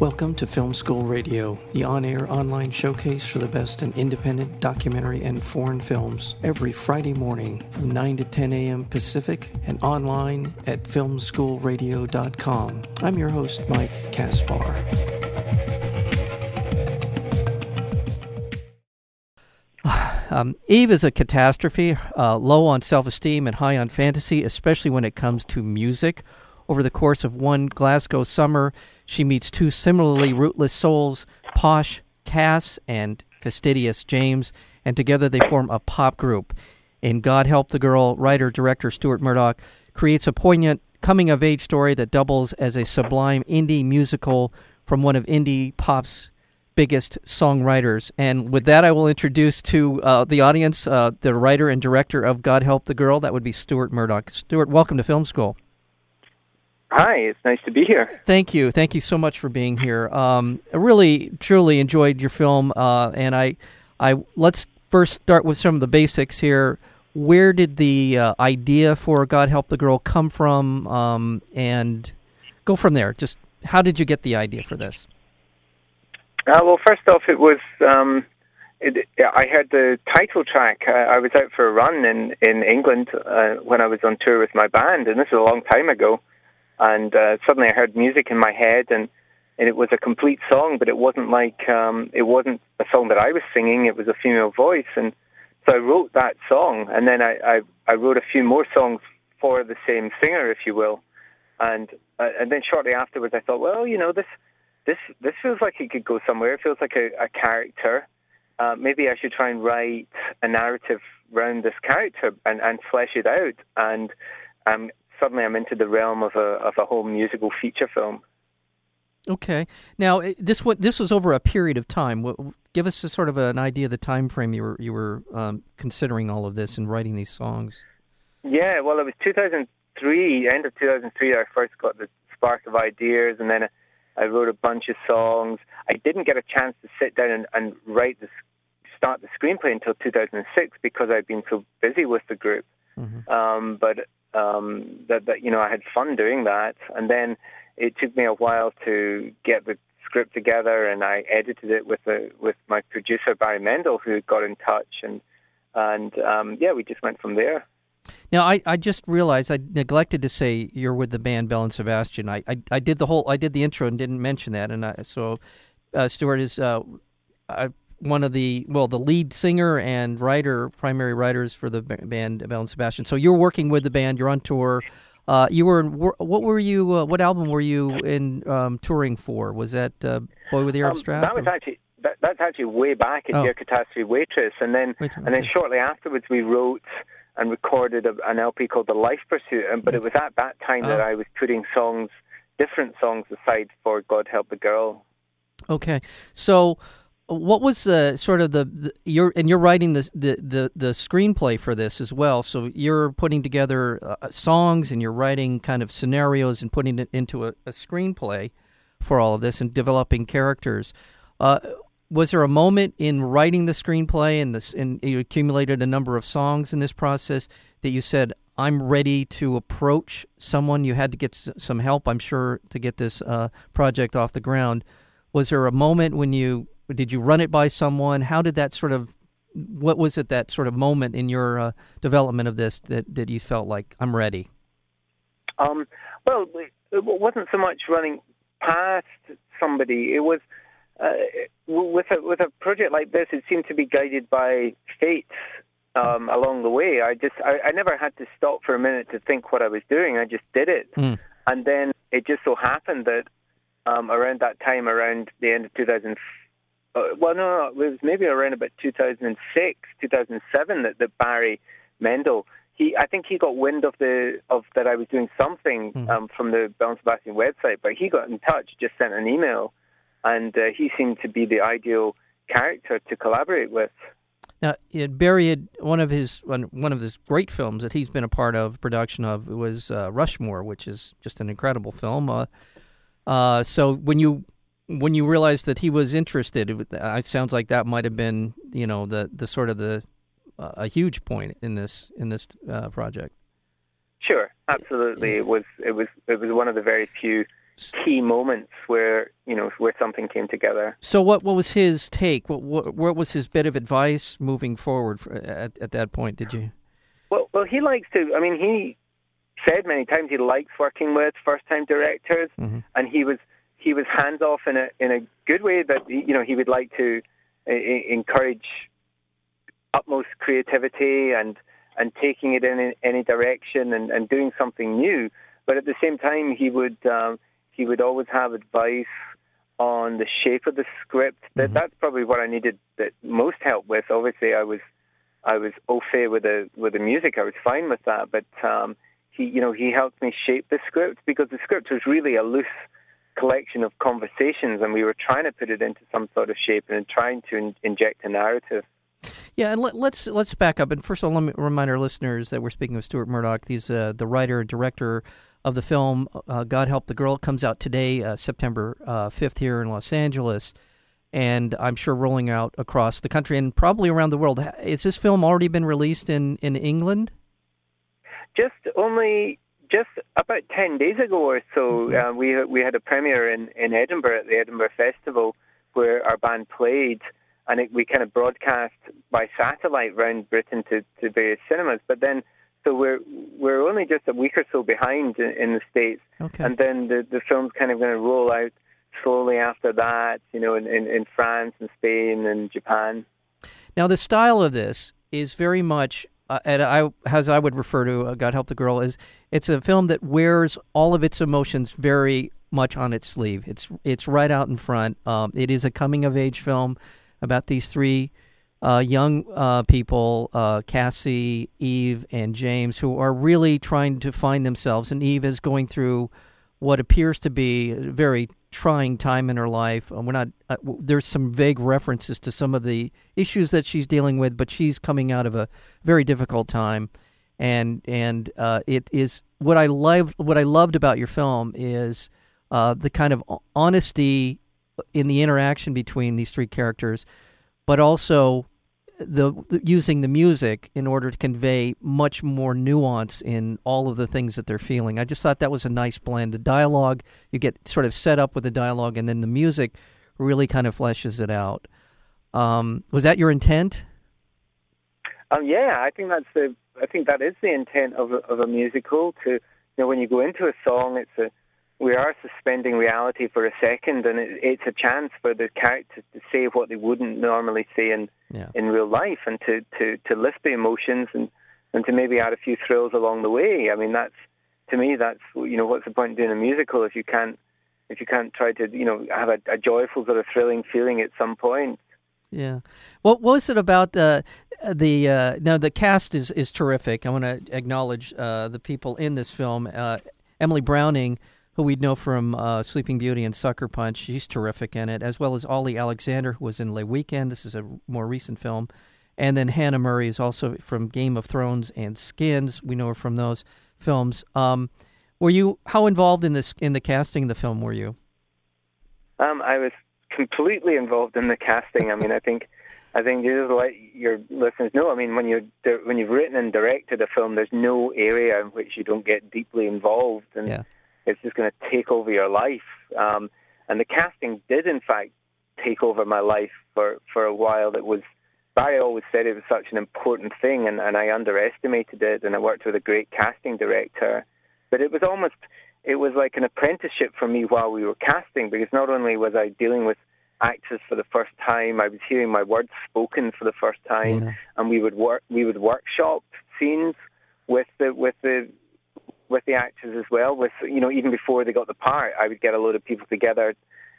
Welcome to Film School Radio, the on-air online showcase for the best in independent documentary and foreign films, every Friday morning from 9 to 10 a.m. Pacific and online at filmschoolradio.com. I'm your host, Mike Kaspar. Eve is a catastrophe, low on self-esteem and high on fantasy, especially when it comes to music. Over the course of one Glasgow summer, she meets two similarly rootless souls, Posh Cass and Fastidious James, and together they form a pop group. In God Help the Girl, writer-director Stuart Murdoch creates a poignant coming-of-age story that doubles as a sublime indie musical from one of indie pop's biggest songwriters. And with that, I will introduce to the audience the writer and director of God Help the Girl. That would be Stuart Murdoch. Stuart, welcome to Film School. Hi, it's nice to be here. Thank you. Thank you so much for being here. I really, truly enjoyed your film, and I let's first start with some of the basics here. Where did the idea for God Help the Girl come from, and go from there? Just how did you get the idea for this? Well, first off, it was I heard the title track. I was out for a run in England when I was on tour with my band, and this is a long time ago. And suddenly I heard music in my head, and it was a complete song, but it wasn't like it wasn't a song that I was singing. It was a female voice, and so I wrote that song, and then I wrote a few more songs for the same singer, if you will, and then shortly afterwards I thought, well, you know, this feels like it could go somewhere. It feels like a character. Maybe I should try and write a narrative around this character and flesh it out, and suddenly I'm into the realm of a whole musical feature film. Okay. Now, this was over a period of time. Give us a sort of an idea of the time frame you were considering all of this and writing these songs. Yeah, well, it was 2003, end of 2003, I first got the spark of ideas, and then I wrote a bunch of songs. I didn't get a chance to sit down and start the screenplay until 2006 because I'd been so busy with the group. Mm-hmm. That you know, I had fun doing that, and then it took me a while to get the script together, and I edited it with my producer Barry Mendel, who got in touch, and we just went from there. Now I just realized I neglected to say you're with the band Belle and Sebastian. I did the intro and didn't mention that, so Stuart is one of the lead singer and primary writers for the band Belle and Sebastian. So you're working with the band, you're on tour. What album were you in touring for? Was that Boy with the Arab Strap? That was actually that's actually way back at Dear Catastrophe Waitress, and then shortly afterwards we wrote and recorded an LP called The Life Pursuit, but it was at that time that I was putting different songs aside for God Help the Girl. Okay. So what was the sort of you're writing the screenplay for this as well? So you're putting together songs and you're writing kind of scenarios and putting it into a screenplay for all of this and developing characters. Was there a moment in writing the screenplay and you accumulated a number of songs in this process that you said, "I'm ready to approach someone"? You had to get some help, I'm sure, to get this project off the ground. Was there a moment when you? Did you run it by someone? How did that sort of, what was it that sort of moment in your development of this that you felt like, I'm ready? Well, it wasn't so much running past somebody. It was, with a project like this, it seemed to be guided by fate along the way. I never had to stop for a minute to think what I was doing. I just did it. Mm. And then it just so happened that around that time, around the end of 2004, it was maybe around about 2006, 2007 that Barry Mendel, I think he got wind of that I was doing something from the Belle and Sebastian website, but he got in touch, just sent an email, and he seemed to be the ideal character to collaborate with. Now, Barry had one of his great films that he's been a part of production of was Rushmore, which is just an incredible film. So when you realized that he was interested, it sounds like that might have been, you know, the sort of a huge point in this project. Sure, absolutely. It was one of the very few key moments where, you know, where something came together. So what was his take? What was his bit of advice moving forward at that point? Did you? Well, he likes to. I mean, he said many times he likes working with first-time directors, mm-hmm. and he was hands off in a good way. But you know, he would like to encourage utmost creativity and taking it in any direction and doing something new. But at the same time, he would always have advice on the shape of the script. Mm-hmm. That's probably what I needed the most help with. Obviously, I was au fait with the music. I was fine with that. But he helped me shape the script, because the script was really a loose collection of conversations, and we were trying to put it into some sort of shape and trying to inject a narrative. Yeah, and let's back up. And first of all, let me remind our listeners that we're speaking with Stuart Murdoch. He's the writer and director of the film God Help the Girl. It comes out today, September 5th here in Los Angeles, and I'm sure rolling out across the country and probably around the world. Has this film already been released in England? Just about 10 days ago or so, yeah. We had a premiere in Edinburgh at the Edinburgh Festival, where our band played. And we kind of broadcast by satellite around Britain to various cinemas. But then, so we're only just a week or so behind in the States. Okay. And then the film's kind of going to roll out slowly after that, you know, in France and Spain and Japan. Now, the style of this is very much, as I would refer to God Help the Girl, is it's a film that wears all of its emotions very much on its sleeve. It's right out in front. It is a coming-of-age film about these three young people, Cassie, Eve, and James, who are really trying to find themselves. And Eve is going through what appears to be a very trying time in her life. There's some vague references to some of the issues that she's dealing with, but she's coming out of a very difficult time. And it is what I loved about your film is the kind of honesty in the interaction between these three characters, but also the using the music in order to convey much more nuance in all of the things that they're feeling. I just thought that was a nice blend. The dialogue, you get sort of set up with the dialogue, and then the music really kind of fleshes it out. Was that your intent? Yeah, I think that is the intent of a musical. To, you know, when you go into a song, we are suspending reality for a second, and it's a chance for the characters to say what they wouldn't normally say in real life, and to lift the emotions and to maybe add a few thrills along the way. I mean, to me, you know, what's the point in doing a musical if you can't try to, you know, have a joyful sort of thrilling feeling at some point. Yeah. What was it about the cast is terrific. I want to acknowledge the people in this film. Emily Browning, who we'd know from Sleeping Beauty and Sucker Punch. She's terrific in it, as well as Ollie Alexander, who was in Le Weekend. This is a more recent film. And then Hannah Murray is also from Game of Thrones and Skins. We know her from those films. How involved in the casting of the film were you? I was completely involved in the casting. I mean, I think you just let your listeners know. I mean, when you've written and directed a film, there's no area in which you don't get deeply involved. And yeah. It's just going to take over your life. And the casting did, in fact, take over my life for a while. Barry always said it was such an important thing, and I underestimated it, and I worked with a great casting director. But it was like an apprenticeship for me while we were casting, because not only was I dealing with actors for the first time, I was hearing my words spoken for the first time, yeah. And we would workshop scenes with the actors as well, even before they got the part, I would get a load of people together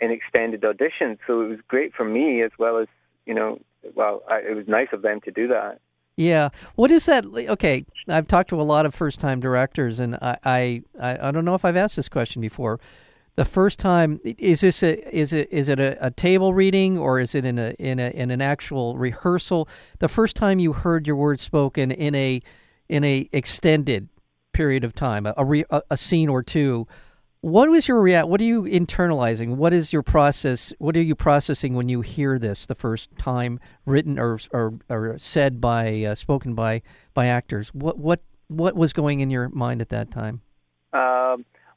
in extended auditions. So it was great for me as well as, it was nice of them to do that. Yeah. What is that? Okay, I've talked to a lot of first-time directors, and I don't know if I've asked this question before. The first time, is it a table reading, or is it in an actual rehearsal? The first time you heard your words spoken in a extended period of time, a scene or two. What was your what are you internalizing? What is your process? What are you processing when you hear this the first time, written or said by spoken by actors? What was going in your mind at that time?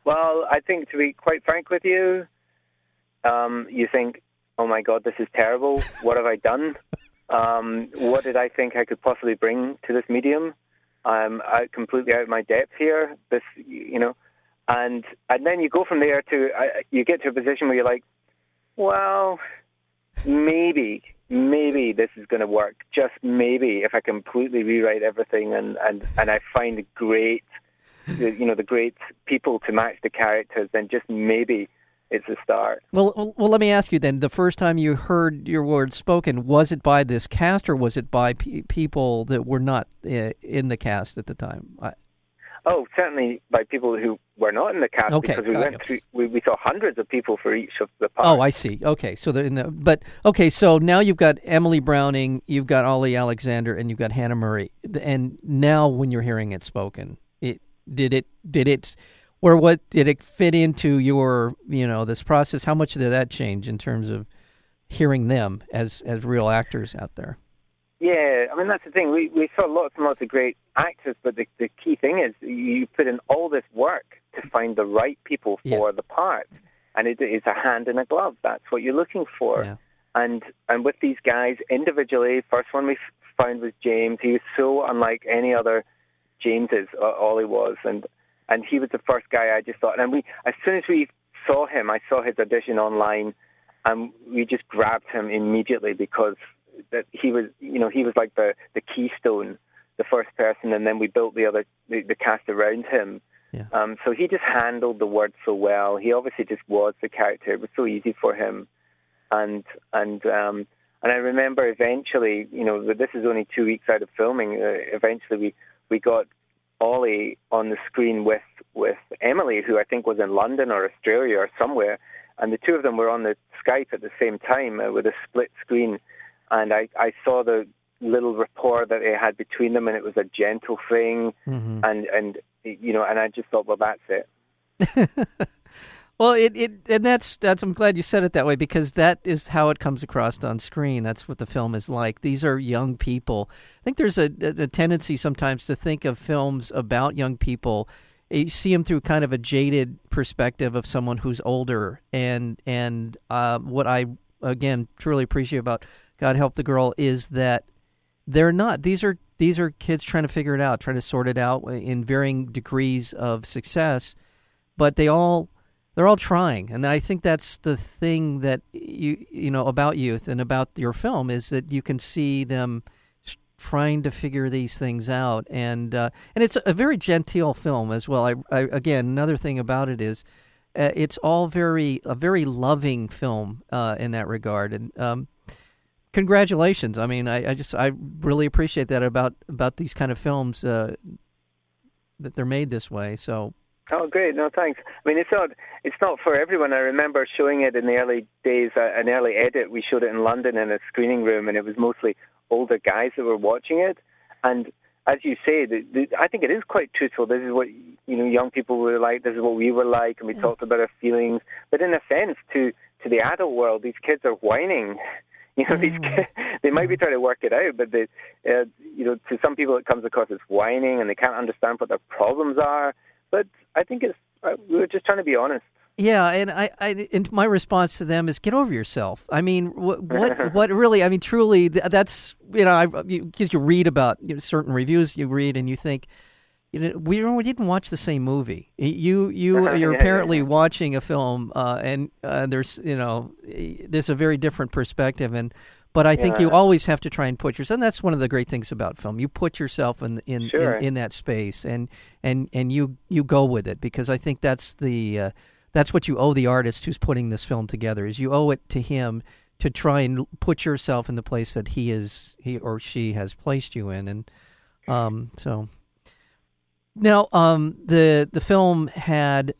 Well, I think, to be quite frank with you, you think, oh my God, this is terrible. What have I done? What did I think I could possibly bring to this medium? I'm completely out of my depth here. This, you know, and then you go from there to you get to a position where you're like, well, maybe this is going to work. Just maybe if I completely rewrite everything and I find great, you know, the great people to match the characters, then just maybe it's a start. Well, let me ask you then, the first time you heard your word spoken, was it by this cast or was it by people that were not in the cast at the time? Oh, certainly by people who were not in the cast, okay, because we saw hundreds of people for each of the parts. Oh, I see. Okay, so so now you've got Emily Browning, you've got Ollie Alexander, and you've got Hannah Murray. And now, when you're hearing it spoken, did it fit into your, you know, this process? How much did that change in terms of hearing them as real actors out there? Yeah, I mean, that's the thing. We saw lots and lots of great actors, but the key thing is you put in all this work to find the right people for the part, and it's a hand in a glove. That's what you're looking for. Yeah. And with these guys individually, first one we found was James. He was so unlike any other Jameses, Ollie was, and he was the first guy I just thought. And we, as soon as we saw him, I saw his audition online, and we just grabbed him immediately because that he was, you know, he was like the keystone, the first person, and then we built the cast around him. Yeah. So he just handled the word so well. He obviously just was the character. It was so easy for him. And I remember eventually, you know, this is only 2 weeks out of filming. Eventually, we got Ollie on the screen with Emily, who I think was in London or Australia or somewhere, and the two of them were on the Skype at the same time with a split screen, and I saw the little rapport that they had between them, and it was a gentle thing, mm-hmm. and you know, and I just thought, well, that's it. Well, that's I'm glad you said it that way, because that is how it comes across on screen. That's what the film is like. These are young people. I think there's a tendency sometimes to think of films about young people. You see them through kind of a jaded perspective of someone who's older. And what I, again, truly appreciate about God Help the Girl is that they're not. These are kids trying to figure it out, trying to sort it out in varying degrees of success, but they're all trying, and I think that's the thing that you know about youth and about your film is that you can see them trying to figure these things out, and it's a very genteel film as well. I again, another thing about it is it's all a very loving film in that regard, and congratulations! I mean, I really appreciate that about these kind of films that they're made this way. So. Oh, great. No, thanks. I mean, it's not for everyone. I remember showing it in the early days, an early edit. We showed it in London in a screening room, and it was mostly older guys that were watching it. And as you say, I think it is quite truthful. This is what, you know, young people were like. This is what we were like, and we talked about our feelings. But in a sense, to the adult world, these kids are whining. You know, these kids, they might be trying to work it out, but you know, to some people it comes across as whining, and they can't understand what their problems are. But I think we were just trying to be honest. Yeah, and I my response to them is get over yourself. I mean, what really? I mean, truly, that's, you know, because you read about, you know, certain reviews you read, and you think, you know, we didn't watch the same movie. You're apparently watching a film, and there's, you know, there's a very different perspective, but I think you always have to try and put yourself, and that's one of the great things about film. You put yourself in that space, and you go with it, because I think that's what you owe the artist who's putting this film together, is you owe it to him to try and put yourself in the place that he or she has placed you in, and so. Now, the film had,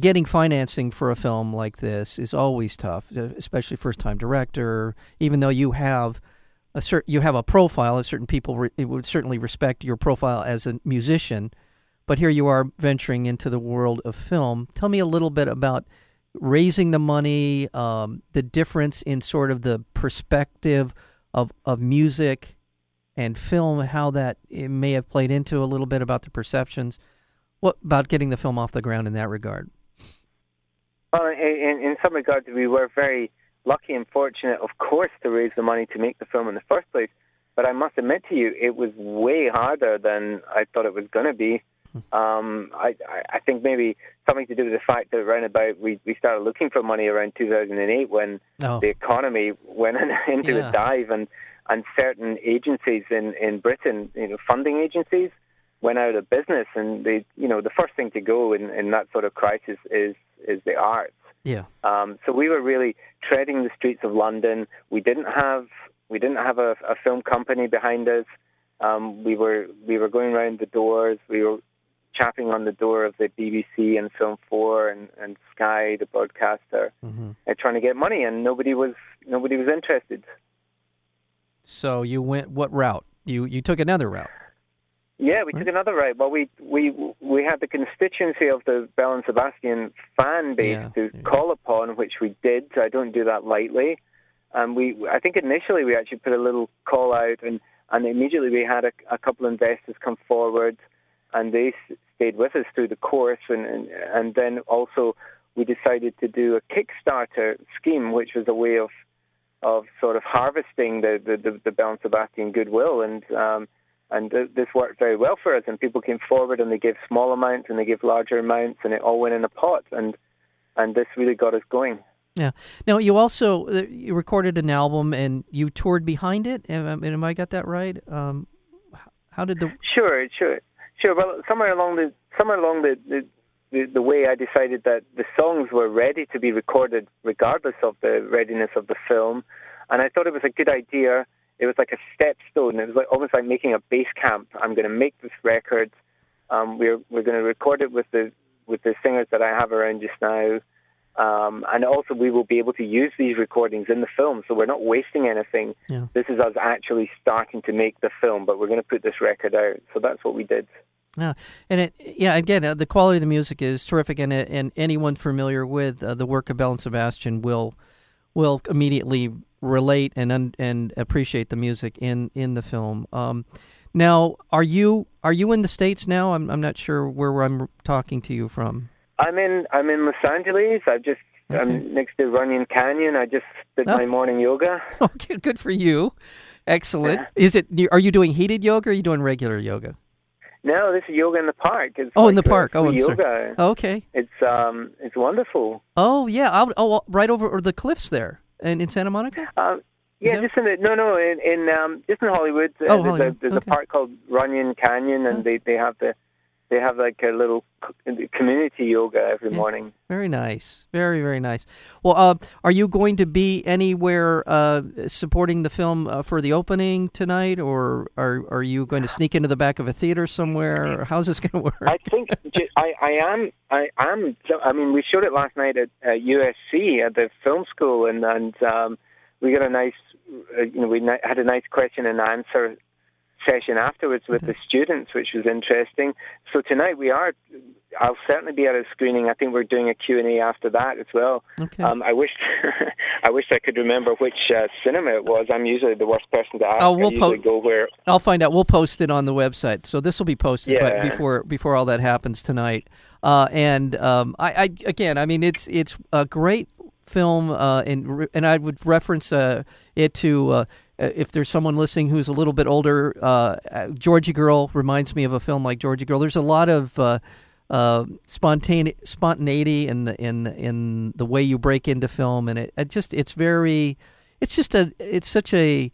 getting financing for a film like this is always tough, especially first-time director. Even though you have a profile, of certain people would certainly respect your profile as a musician, but here you are venturing into the world of film. Tell me a little bit about raising the money, the difference in sort of the perspective of music and film, how that it may have played into a little bit about the perceptions What about getting the film off the ground in that regard? Well, in some regards, we were very lucky and fortunate, of course, to raise the money to make the film in the first place. But I must admit to you, it was way harder than I thought it was going to be. I think maybe something to do with the fact that around about we started looking for money around 2008 when the economy went into a dive, and certain agencies in Britain, funding agencies, went out of business. And they, the first thing to go in that sort of crisis is the arts. Yeah. So we were really treading the streets of London. We didn't have a film company behind us. We were going around the doors. We were chapping on the door of the BBC and Film Four and Sky, the broadcaster, trying to get money, and nobody was interested. So you went what route? You took another route. Yeah, we took another route. Well, we had the constituency of the Belle and Sebastian fan base to call upon, which we did. So I don't do that lightly. And I think initially we actually put a little call out, and immediately we had a couple of investors come forward. And they stayed with us through the course, and then also we decided to do a Kickstarter scheme, which was a way of sort of harvesting the Belle and Sebastian goodwill, and this worked very well for us. And people came forward, and they gave small amounts, and they gave larger amounts, and it all went in a pot, and this really got us going. Yeah. Now, you also recorded an album, and you toured behind it. Am I got that right? How did the Sure. Well, somewhere along the way, I decided that the songs were ready to be recorded, regardless of the readiness of the film, and I thought it was a good idea. It was like a stepstone. It was almost like making a base camp. I'm going to make this record. We're going to record it with the singers that I have around just now, and also we will be able to use these recordings in the film, so we're not wasting anything. Yeah. This is us actually starting to make the film, but we're going to put this record out. So that's what we did. Yeah, and the quality of the music is terrific, and anyone familiar with the work of Belle and Sebastian will immediately relate and appreciate the music in the film. Now, are you in the States now? I'm not sure where I'm talking to you from. I'm in Los Angeles. I'm next to Runyon Canyon. I just did my morning yoga. Okay, good for you. Excellent. Yeah. Are you doing heated yoga or are you doing regular yoga? No, this is yoga in the park. In the park. Oh, yoga. Sorry. Okay. It's wonderful. Oh yeah. Right over the cliffs there, in Santa Monica. Just in Hollywood. Hollywood. There's a park called Runyon Canyon, and they have They have like a little community yoga every morning. Very nice. Very, very nice. Well, are you going to be anywhere supporting the film for the opening tonight, or are you going to sneak into the back of a theater somewhere? Or how's this going to work? I think I am. I mean, we showed it last night at USC at the film school, and we got a nice, we had a nice question and answer session afterwards with the students, which was interesting. So tonight I'll certainly be at a screening. I think we're doing a Q&A after that as well. Okay. I wish I could remember which cinema it was. I'm usually the worst person to ask. I'll find out. We'll post it on the website. So this will be posted before all that happens tonight. It's a great film, and I would reference it to. If there's someone listening who's a little bit older, Georgie Girl reminds me of a film like Georgie Girl. There's a lot of spontaneity in the way you break into film, and it's such a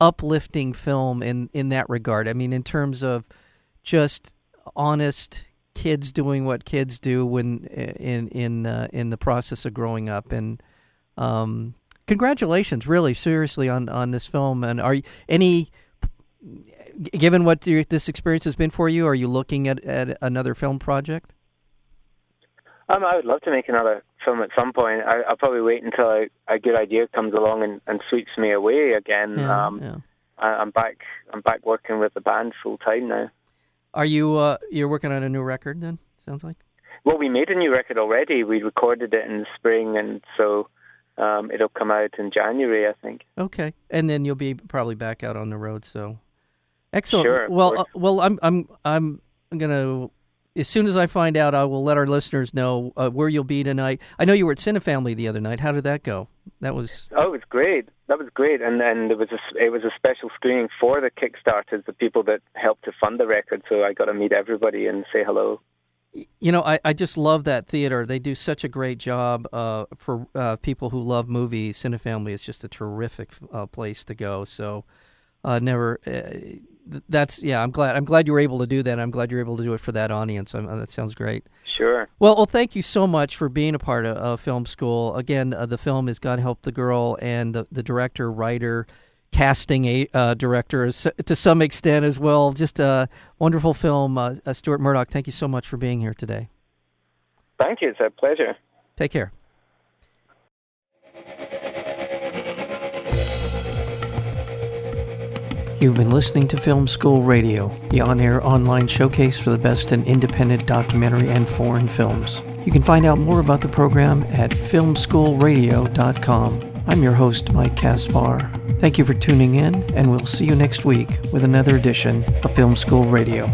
uplifting film in that regard. I mean, in terms of just honest kids doing what kids do when in the process of growing up, and congratulations, really, seriously, on this film. And are you, given what this experience has been for you, are you looking at another film project? I would love to make another film at some point. I'll probably wait until a good idea comes along and sweeps me away again. I'm back working with the band full time now. Are you you're working on a new record then? Sounds like. Well, we made a new record already. We recorded it in the spring, and so. It'll come out in January, I think. Okay, and then you'll be probably back out on the road. So, excellent. Sure, well, I'm gonna As soon as I find out, I will let our listeners know where you'll be tonight. I know you were at CineFamily the other night. How did that go? Oh, it was great. That was great. And then there was a special screening for the Kickstarters, the people that helped to fund the record. So I got to meet everybody and say hello. You know, I just love that theater. They do such a great job for people who love movies. CineFamily is just a terrific place to go. So I'm glad you were able to do that. I'm glad you were able to do it for that audience. That sounds great. Sure. Well, thank you so much for being a part of Film School. Again, the film is God Help the Girl, and the director, writer, casting director to some extent as well. Just a wonderful film. Stuart Murdoch, thank you so much for being here today. Thank you. It's a pleasure. Take care. You've been listening to Film School Radio, the on-air online showcase for the best in independent documentary and foreign films. You can find out more about the program at filmschoolradio.com. I'm your host, Mike Kaspar. Thank you for tuning in, and we'll see you next week with another edition of Film School Radio.